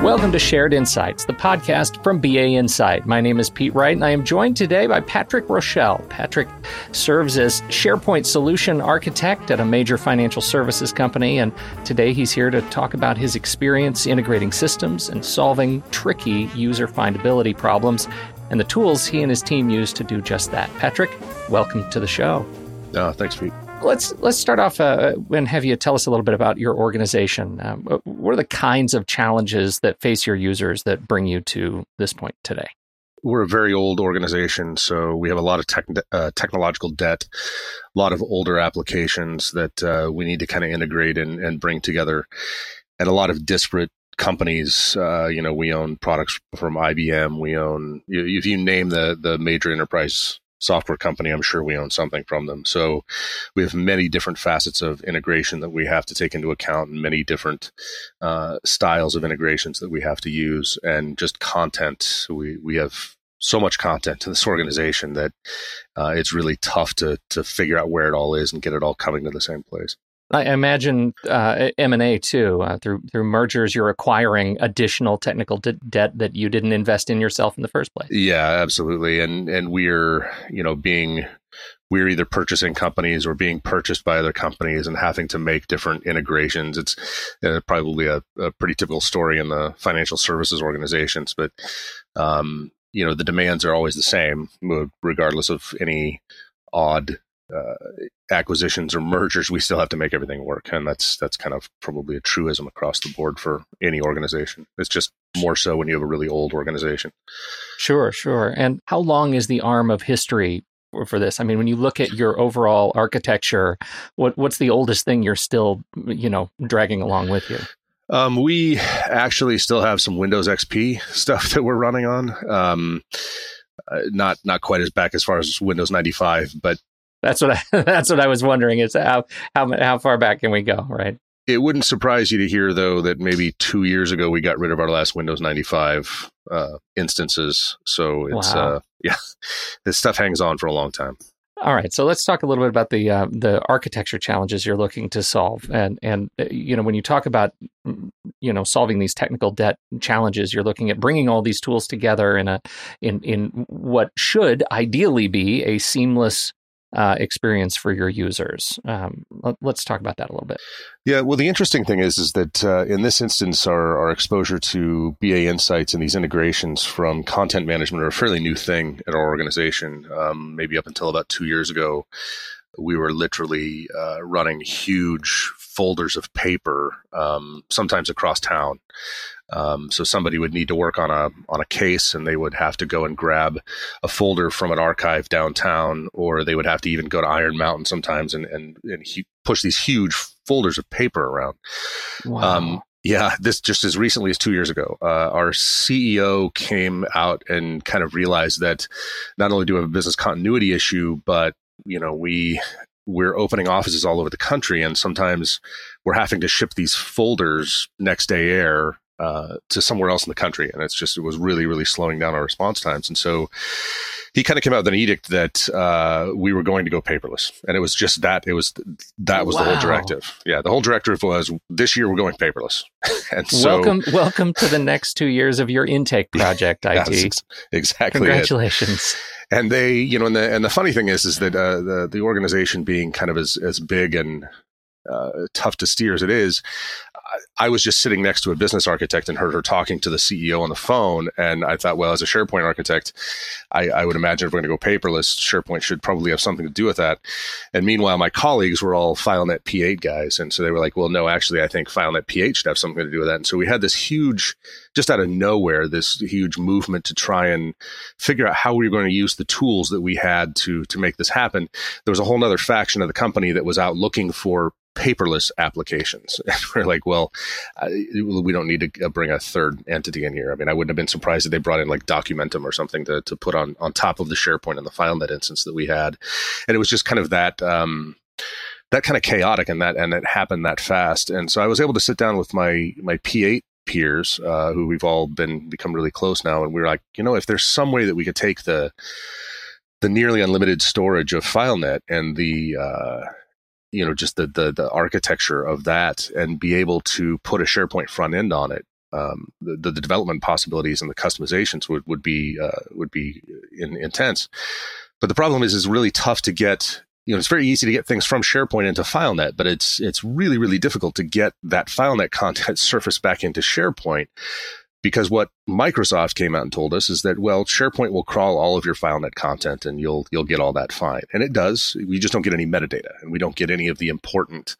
Welcome to Shared Insights, the podcast from BA Insight. My name is Pete Wright, and I am joined today by Patrick Rochelle. Patrick serves as SharePoint Solution Architect at a major financial services company, and today he's here to talk about his experience integrating systems and solving tricky user findability problems and the tools he and his team use to do just that. Patrick, welcome to the show. Thanks, Pete. Let's start off and have you tell us a little bit about your organization. What are the kinds of challenges that face your users that bring you to this point today? We're a very old organization, so we have a lot of technological debt, a lot of older applications that we need to kind of integrate and bring together, and a lot of disparate companies. We own products from IBM. We own, if you name the major enterprise software company, I'm sure we own something from them. So we have many different facets of integration that we have to take into account, and many different styles of integrations that we have to use, and just content. We have so much content to this organization that it's really tough to figure out where it all is and get it all coming to the same place. I imagine M&A too. Through mergers, you're acquiring additional technical debt that you didn't invest in yourself in the first place. Yeah, absolutely. And we're we're either purchasing companies or being purchased by other companies and having to make different integrations. It's probably a pretty typical story in the financial services organizations, but the demands are always the same, regardless of any odd acquisitions or mergers. We still have to make everything work, and that's kind of probably a truism across the board for any organization. It's just more so when you have a really old organization. Sure. And how long is the arm of history for this? I mean, when you look at your overall architecture, what's the oldest thing you're still dragging along with you? We actually still have some Windows XP stuff that we're running on. Not quite as back as far as Windows 95, but That's what I was wondering, is how far back can we go, right? It wouldn't surprise you to hear, though, that maybe 2 years ago we got rid of our last Windows 95 instances. So it's this stuff hangs on for a long time. All right, so let's talk a little bit about the architecture challenges you're looking to solve, and when you talk about solving these technical debt challenges, you're looking at bringing all these tools together in what should ideally be a seamless experience for your users. Let's talk about that a little bit. Yeah, well, the interesting thing is that in this instance, our exposure to BA Insights and these integrations from content management are a fairly new thing at our organization. Maybe up until about 2 years ago, we were literally running huge folders of paper, sometimes across town. So somebody would need to work on a case, and they would have to go and grab a folder from an archive downtown, or they would have to even go to Iron Mountain sometimes and push these huge folders of paper around. Wow. This just as recently as 2 years ago, our CEO came out and kind of realized that not only do we have a business continuity issue, but we're opening offices all over the country, and sometimes we're having to ship these folders next day air to somewhere else in the country. And it was really, really slowing down our response times. And so he kind of came out with an edict that we were going to go paperless. And it was just that. That was the whole directive. Yeah, the whole directive was, this year we're going paperless. And so, welcome to the next 2 years of your intake project, IT. Yes, exactly. Congratulations. It. And they, and the funny thing is that the organization being kind of as big and tough to steer as it is, I was just sitting next to a business architect and heard her talking to the CEO on the phone. And I thought, well, as a SharePoint architect, I would imagine if we're going to go paperless, SharePoint should probably have something to do with that. And meanwhile, my colleagues were all FileNet P8 guys. And so they were like, well, no, actually, I think FileNet P8 should have something to do with that. And so we had this huge movement to try and figure out how we were going to use the tools that we had to make this happen. There was a whole other faction of the company that was out looking for paperless applications. And we're like, well, we don't need to bring a third entity in here. I mean, I wouldn't have been surprised if they brought in like Documentum or something to put on top of the SharePoint and the FileNet instance that we had. And it was just kind of that kind of chaotic, and it happened that fast. And so I was able to sit down with my P8 peers, who we've all become really close now. And we were like, if there's some way that we could take the nearly unlimited storage of FileNet and the just the architecture of that and be able to put a SharePoint front end on it. The development possibilities and the customizations would be intense. But the problem is really tough to get. It's very easy to get things from SharePoint into FileNet, but it's really, really difficult to get that FileNet content surfaced back into SharePoint, because what Microsoft came out and told us is that, well, SharePoint will crawl all of your FileNet content and you'll get all that fine. And it does. We just don't get any metadata, and we don't get any of the important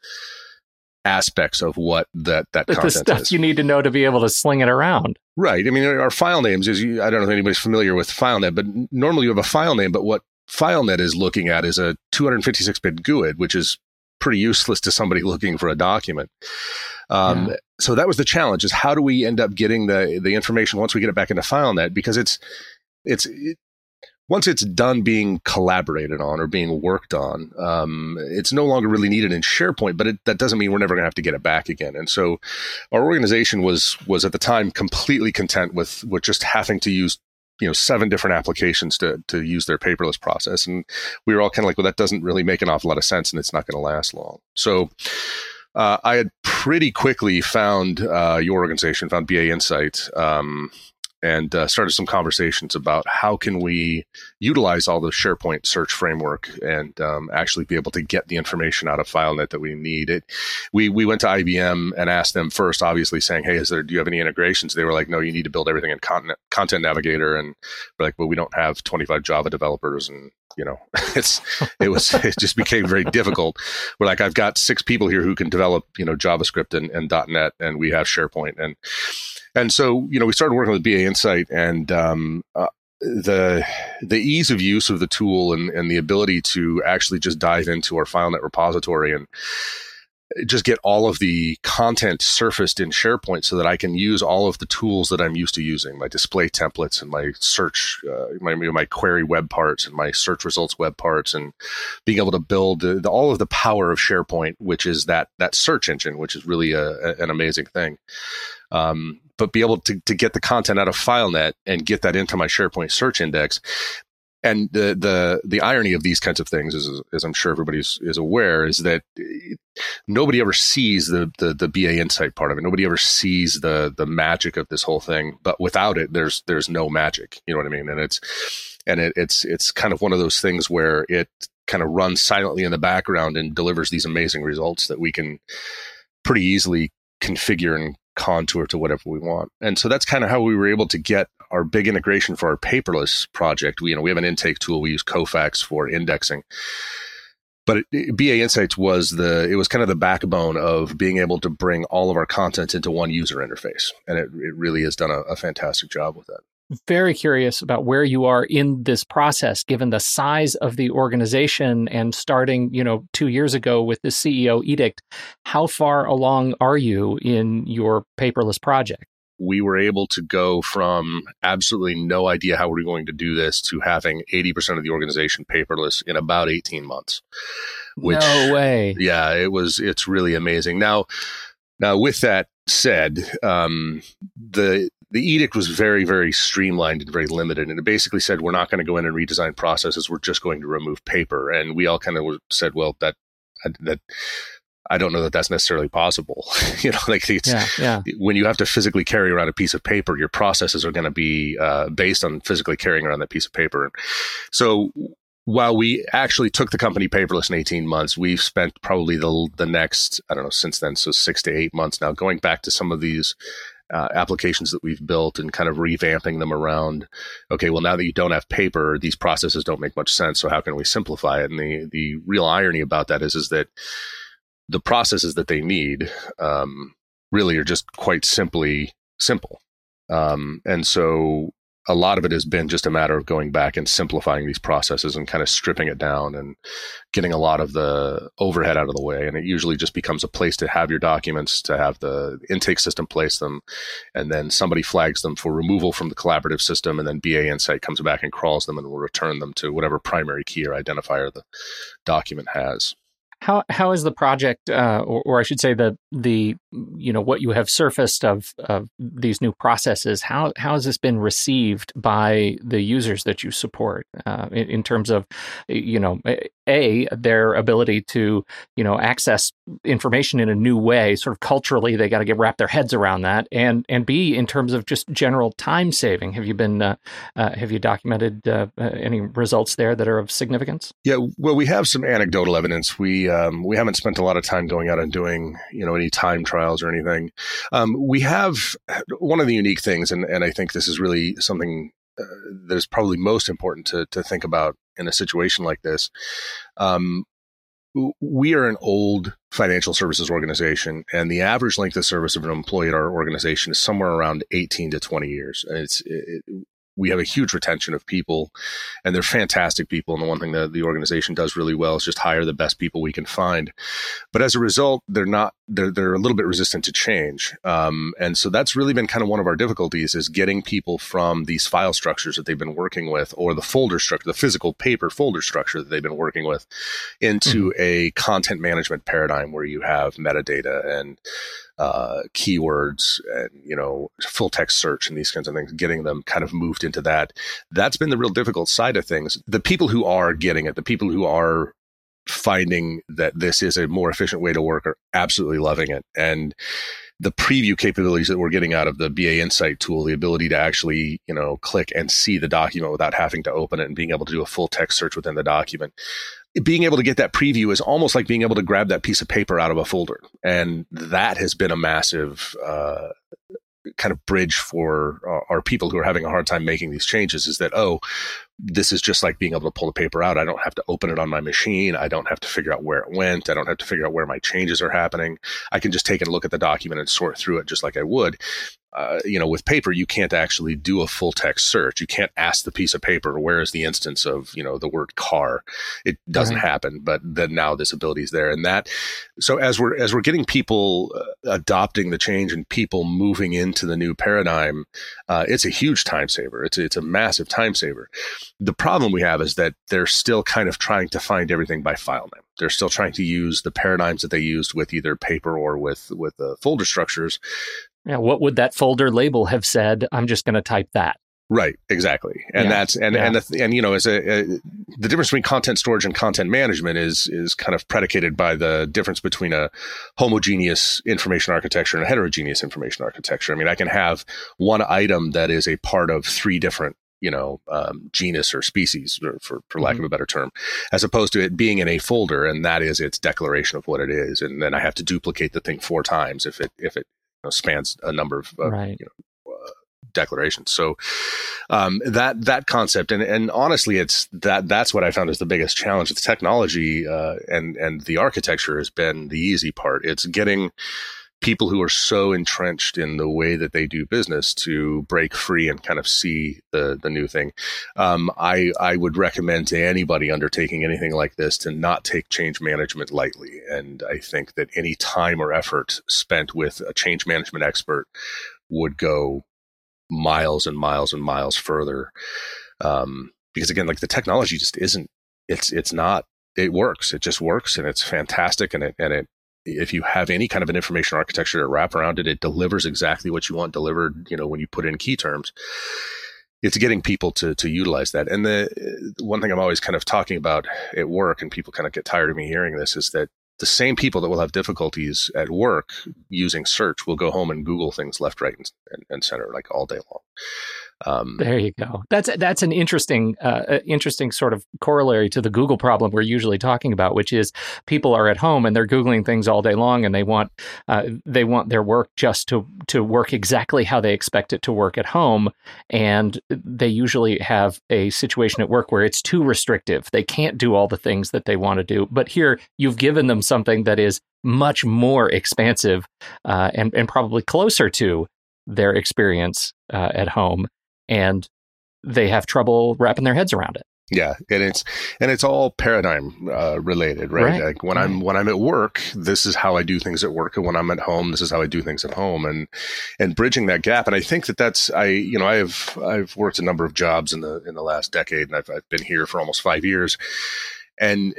aspects of what that content is. The stuff you need to know to be able to sling it around. Right. I mean, our file names is, I don't know if anybody's familiar with FileNet, but normally you have a file name, but what FileNet is looking at is a 256-bit GUID, which is pretty useless to somebody looking for a document. So that was the challenge: is how do we end up getting the information once we get it back into FileNet? Because it's once it's done being collaborated on or being worked on, it's no longer really needed in SharePoint. But that doesn't mean we're never going to have to get it back again. And so our organization was at the time completely content with just having to use 7 different applications to use their paperless process. And we were all kind of like, well, that doesn't really make an awful lot of sense, and it's not going to last long. So I had pretty quickly found BA Insight, and started some conversations about how can we utilize all the SharePoint search framework and actually be able to get the information out of FileNet that we need. We went to IBM and asked them first, obviously, saying, hey, do you have any integrations? They were like, no, you need to build everything in Content Navigator. And we're like, well, we don't have 25 Java developers, and it just became very difficult. We're like, I've got 6 people here who can develop, JavaScript and .NET, and we have SharePoint. And so, we started working with BA Insight, and the ease of use of the tool and the ability to actually just dive into our FileNet repository and just get all of the content surfaced in SharePoint so that I can use all of the tools that I'm used to using, my display templates and my search, my query web parts and my search results web parts, and being able to build all of the power of SharePoint, which is that search engine, which is really an amazing thing. But be able to get the content out of FileNet and get that into my SharePoint search index. And the irony of these kinds of things, as I'm sure everybody is aware, is that nobody ever sees the BA Insight part of it. Nobody ever sees the magic of this whole thing. But without it, there's no magic. You know what I mean? And it's kind of one of those things where it kind of runs silently in the background and delivers these amazing results that we can pretty easily configure and contour to whatever we want. And so that's kind of how we were able to get our big integration for our paperless project. We have an intake tool. We use Kofax for indexing, but BA Insights was kind of the backbone of being able to bring all of our content into one user interface. And it really has done a fantastic job with that. Very curious about where you are in this process, given the size of the organization and starting, 2 years ago with the CEO edict. How far along are you in your paperless project? We were able to go from absolutely no idea how we're going to do this to having 80% of the organization paperless in about 18 months. Which, no way. Yeah, it's really amazing. Now with that said, the edict was very, very streamlined and very limited. And it basically said, we're not going to go in and redesign processes. We're just going to remove paper. And we all kind of said, well, that I don't know that that's necessarily possible. When you have to physically carry around a piece of paper, your processes are going to be based on physically carrying around that piece of paper. So while we actually took the company paperless in 18 months, we've spent probably the next, I don't know, since then, so 6 to 8 months now, going back to some of these applications that we've built and kind of revamping them around. Okay, well, now that you don't have paper, these processes don't make much sense. So how can we simplify it? And the real irony about that is that the processes that they need really are just quite simply simple. And so a lot of it has been just a matter of going back and simplifying these processes and kind of stripping it down and getting a lot of the overhead out of the way. And it usually just becomes a place to have your documents, to have the intake system place them, and then somebody flags them for removal from the collaborative system, and then BA Insight comes back and crawls them and will return them to whatever primary key or identifier the document has. How is the project, or I should say the you know what you have surfaced of these new processes? How has this been received by the users that you support in terms of, you know, A, their ability to, you know, access information in a new way, sort of culturally they got to wrap their heads around that, and B, in terms of just general time saving? Have you been have you documented any results there that are of significance? Yeah, well, we have some anecdotal evidence. We haven't spent a lot of time going out and doing, you know, any time trials or anything. We have one of the unique things, and I think this is really something that is probably most important to think about in a situation like this. We are an old financial services organization, and the average length of service of an employee at our organization is somewhere around 18 to 20 years. And we have a huge retention of people, and they're fantastic people. And the one thing that the organization does really well is just hire the best people we can find. But as a result, they're a little bit resistant to change. And so that's really been kind of one of our difficulties, is getting people from these file structures that they've been working with, or the folder structure, the physical paper folder structure that they've been working with, into a content management paradigm where you have metadata and keywords and, you know, full text search and these kinds of things, getting them kind of moved into that. That's been the real difficult side of things. The people who are getting it, the people who are finding that this is a more efficient way to work, are absolutely loving it. And the preview capabilities that we're getting out of the BA Insight tool, the ability to actually, you know, click and see the document without having to open it, and being able to do a full text search within the document. Being able to get that preview is almost like being able to grab that piece of paper out of a folder. And that has been a massive kind of bridge for our people who are having a hard time making these changes, is that, oh, this is just like being able to pull the paper out. I don't have to open it on my machine. I don't have to figure out where it went. I don't have to figure out where my changes are happening. I can just take a look at the document and sort through it just like I would. You know, with paper, you can't actually do a full text search. You can't ask the piece of paper, where is the instance of, you know, the word car? It doesn't happen, but then now this ability is there. And that, so as we're getting people adopting the change and people moving into the new paradigm, it's a huge time saver. It's a massive time saver. The problem we have is that they're still kind of trying to find everything by file name. They're still trying to use the paradigms that they used with either paper or with the folder structures. Yeah, what would that folder label have said? I'm just going to type that. Right, exactly. And and you know, as the difference between content storage and content management is kind of predicated by the difference between a homogeneous information architecture and a heterogeneous information architecture. I mean, I can have one item that is a part of three different, you know, genus or species, or for lack of a better term, as opposed to it being in a folder, and that is its declaration of what it is. And then I have to duplicate the thing four times if it spans a number of declarations. So that concept, and honestly, it's that's what I found is the biggest challenge. The technology and the architecture has been the easy part. It's getting people who are so entrenched in the way that they do business to break free and kind of see the new thing. I would recommend to anybody undertaking anything like this to not take change management lightly. And I think that any time or effort spent with a change management expert would go miles and miles and miles further. Because again, like, the technology just isn't, it's not, it works. It just works, and it's fantastic. And if you have any kind of an information architecture to wrap around it, it delivers exactly what you want delivered, you know, when you put in key terms. It's getting people to utilize that. And the one thing I'm always kind of talking about at work, and people kind of get tired of me hearing this, is that the same people that will have difficulties at work using search will go home and Google things left, right, and center, like, all day long. There you go. That's an interesting sort of corollary to the Google problem we're usually talking about, which is people are at home and they're Googling things all day long, and they want their work just to work exactly how they expect it to work at home. And they usually have a situation at work where it's too restrictive. They can't do all the things that they want to do. But here, you've given them something that is much more expansive and probably closer to their experience at home, and they have trouble wrapping their heads around it. Yeah, and it's all paradigm related, right? Like, when I'm at work, this is how I do things at work, and when I'm at home, this is how I do things at home, and bridging that gap. And I think I've worked a number of jobs in the last decade, and I've been here for almost 5 years, and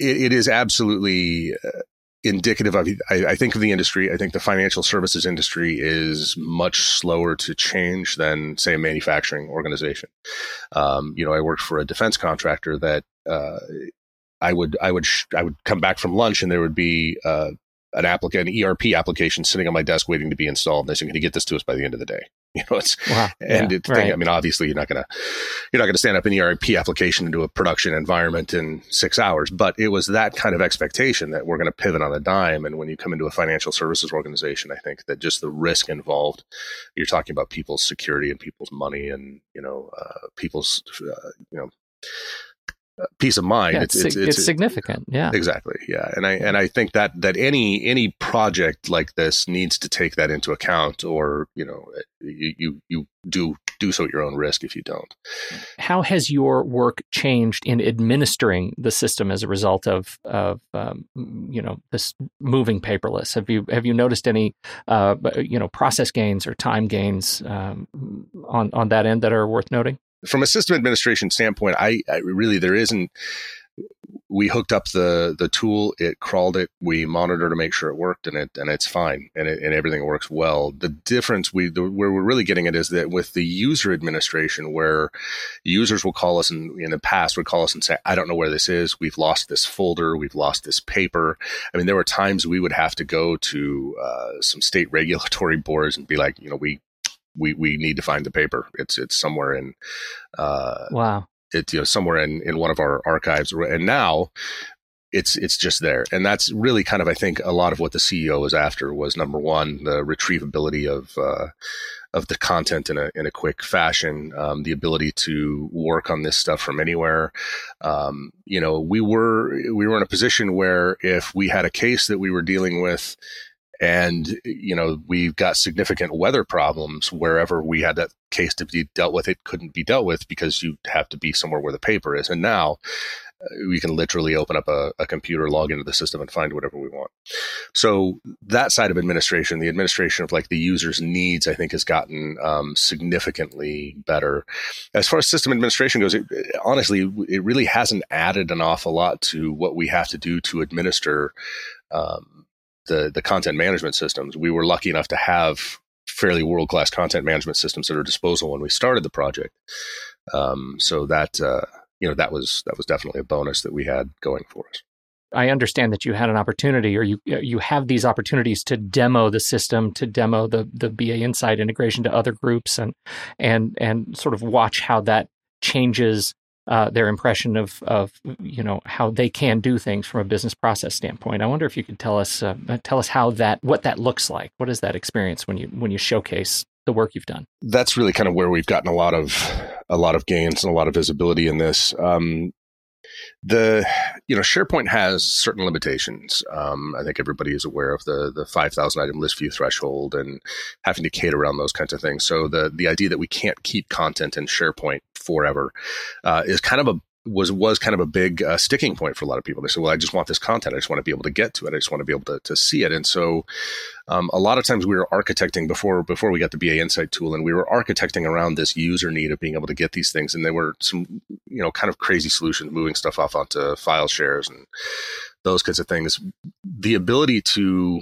it is absolutely indicative of, I think, of the industry. I think the financial services industry is much slower to change than, say, a manufacturing organization. I worked for a defense contractor that I would come back from lunch and there would be an ERP application sitting on my desk waiting to be installed. And they said, "Can you get this to us by the end of the day?" I mean, obviously you're not going to stand up an ERP application into a production environment in 6 hours, but it was that kind of expectation that we're going to pivot on a dime. And when you come into a financial services organization, I think that just the risk involved, you're talking about people's security and people's money and, people's, peace of mind. Yeah, it's significant. Yeah, exactly. Yeah. And I think that any project like this needs to take that into account, or, you do so at your own risk if you don't. How has your work changed in administering the system as a result of this moving paperless? Have you noticed any, process gains or time gains on that end that are worth noting? From a system administration standpoint, I really, there isn't. We hooked up the tool, it crawled it, we monitored to make sure it worked, and it's fine, and everything works well. The difference where we're really getting it is that with the user administration, where users will call us and in the past would call us and say, "I don't know where this is. We've lost this folder. We've lost this paper." I mean, there were times we would have to go to some state regulatory boards and be like, we need to find the paper. It's somewhere in somewhere in one of our archives, and now it's just there. And that's really kind of, I think, a lot of what the CEO was after was, number one, the retrievability of the content in a quick fashion, the ability to work on this stuff from anywhere. We were in a position where if we had a case that we were dealing with, and, we've got significant weather problems wherever we had that case to be dealt with, it couldn't be dealt with because you have to be somewhere where the paper is. And now we can literally open up a computer, log into the system, and find whatever we want. So that side of administration, the administration of the user's needs, I think, has gotten significantly better. As far as system administration goes, it really hasn't added an awful lot to what we have to do to administer the content management systems. We were lucky enough to have fairly world-class content management systems at our disposal when we started the project. So that, that was definitely a bonus that we had going for us. I understand that you had an opportunity, or you have these opportunities to demo the system, to demo the BA Insight integration to other groups and sort of watch how that changes their impression of how they can do things from a business process standpoint. I wonder if you could tell us what that looks like. What is that experience when you showcase the work you've done? That's really kind of where we've gotten a lot of gains and a lot of visibility in this. SharePoint has certain limitations. I think everybody is aware of the 5,000 item list view threshold and having to cater around those kinds of things. So the idea that we can't keep content in SharePoint forever was kind of a big sticking point for a lot of people. They said, "Well, I just want this content. I just want to be able to get to it. I just want to be able to see it." And so, a lot of times we were architecting before we got the BA Insight tool, and we were architecting around this user need of being able to get these things. And there were some, kind of crazy solutions, moving stuff off onto file shares and those kinds of things. The ability to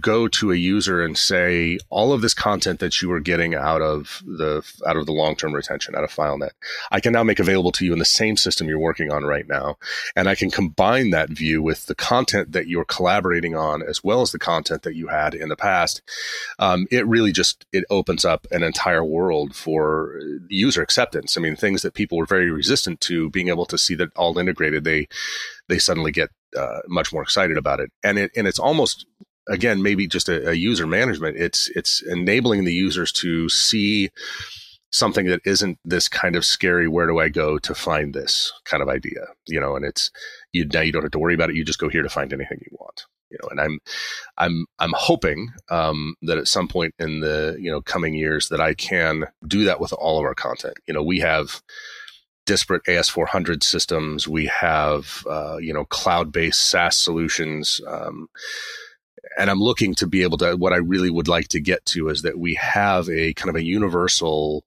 go to a user and say, "All of this content that you are getting out of the long-term retention, out of FileNet, I can now make available to you in the same system you're working on right now. And I can combine that view with the content that you're collaborating on, as well as the content that you had in the past." It really it opens up an entire world for user acceptance. I mean, things that people were very resistant to, being able to see that all integrated, they suddenly get much more excited about it. And it's almost, again, maybe just a user management. It's enabling the users to see something that isn't this kind of scary, "Where do I go to find this?" kind of idea, and it's, now you don't have to worry about it. You just go here to find anything you want, and I'm hoping that at some point in the, coming years, that I can do that with all of our content. We have disparate AS400 systems. We have, cloud-based SaaS solutions, and I'm looking to be able to, what I really would like to get to is that we have a kind of a universal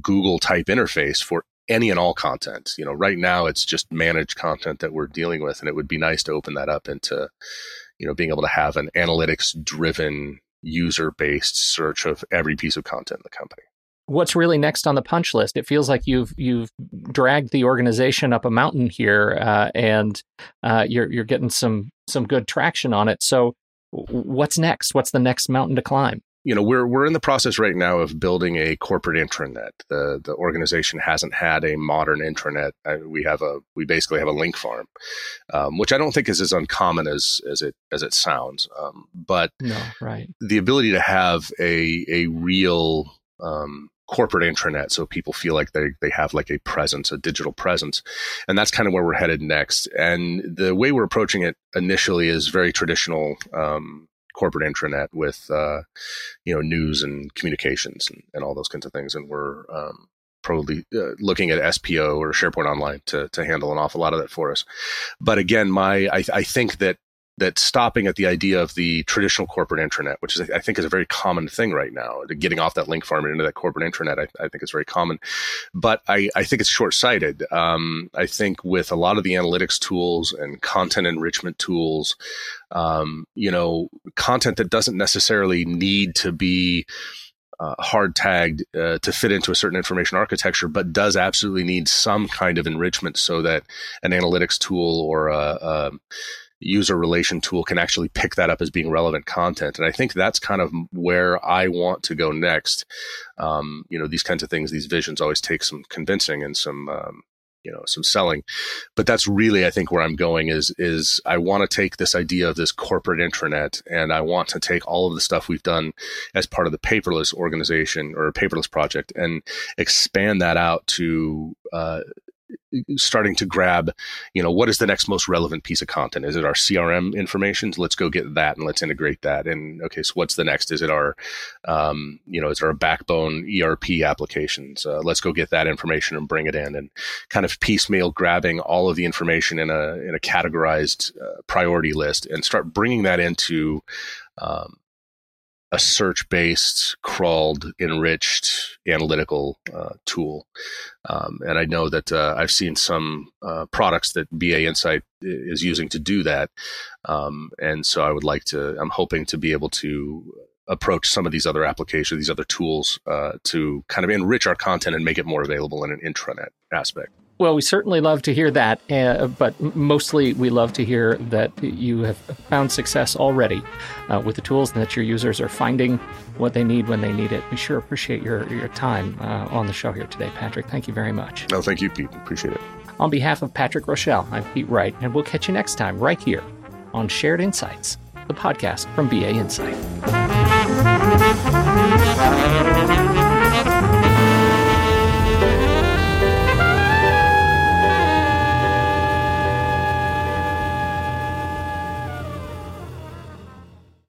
Google type interface for any and all content. You know, right now it's just managed content that we're dealing with, and it would be nice to open that up into, you know, being able to have an analytics-driven, user-based search of every piece of content in the company. What's really next on the punch list? It feels like you've dragged the organization up a mountain here, and you're getting some good traction on it. So, what's next? What's the next mountain to climb? You know, we're in the process right now of building a corporate intranet. The organization hasn't had a modern intranet. We basically have a link farm, which I don't think is as uncommon as it sounds. But no, right. The ability to have a real corporate intranet, so people feel like they have like a presence, a digital presence. And that's kind of where we're headed next. And the way we're approaching it initially is very traditional corporate intranet with, news and communications and all those kinds of things. And we're probably looking at SPO or SharePoint Online to handle an awful lot of that for us. But again, I think that stopping at the idea of the traditional corporate intranet, which is, I think, is a very common thing right now, getting off that link farm and into that corporate intranet, I think is very common. But I think it's short-sighted. I think with a lot of the analytics tools and content enrichment tools, content that doesn't necessarily need to be hard tagged to fit into a certain information architecture, but does absolutely need some kind of enrichment so that an analytics tool or a user relation tool can actually pick that up as being relevant content. And I think that's kind of where I want to go next. These kinds of things, these visions always take some convincing and some selling, but that's really, I think, where I'm going is I want to take this idea of this corporate intranet, and I want to take all of the stuff we've done as part of the paperless organization or paperless project and expand that out to, starting to grab, what is the next most relevant piece of content? Is it our CRM information? Let's go get that and let's integrate that. And okay, so what's the next? Is it our, is it our backbone ERP applications? Let's go get that information and bring it in, and kind of piecemeal grabbing all of the information in a categorized priority list and start bringing that into a search-based, crawled, enriched, analytical tool. And I know that I've seen some products that BA Insight is using to do that. And so I'm hoping to be able to approach some of these other applications, these other tools to kind of enrich our content and make it more available in an intranet aspect. Well, we certainly love to hear that, but mostly we love to hear that you have found success already with the tools and that your users are finding what they need when they need it. We sure appreciate your time on the show here today, Patrick. Thank you very much. No, thank you, Pete. Appreciate it. On behalf of Patrick Rochelle, I'm Pete Wright, and we'll catch you next time right here on Shared Insights, the podcast from BA Insight.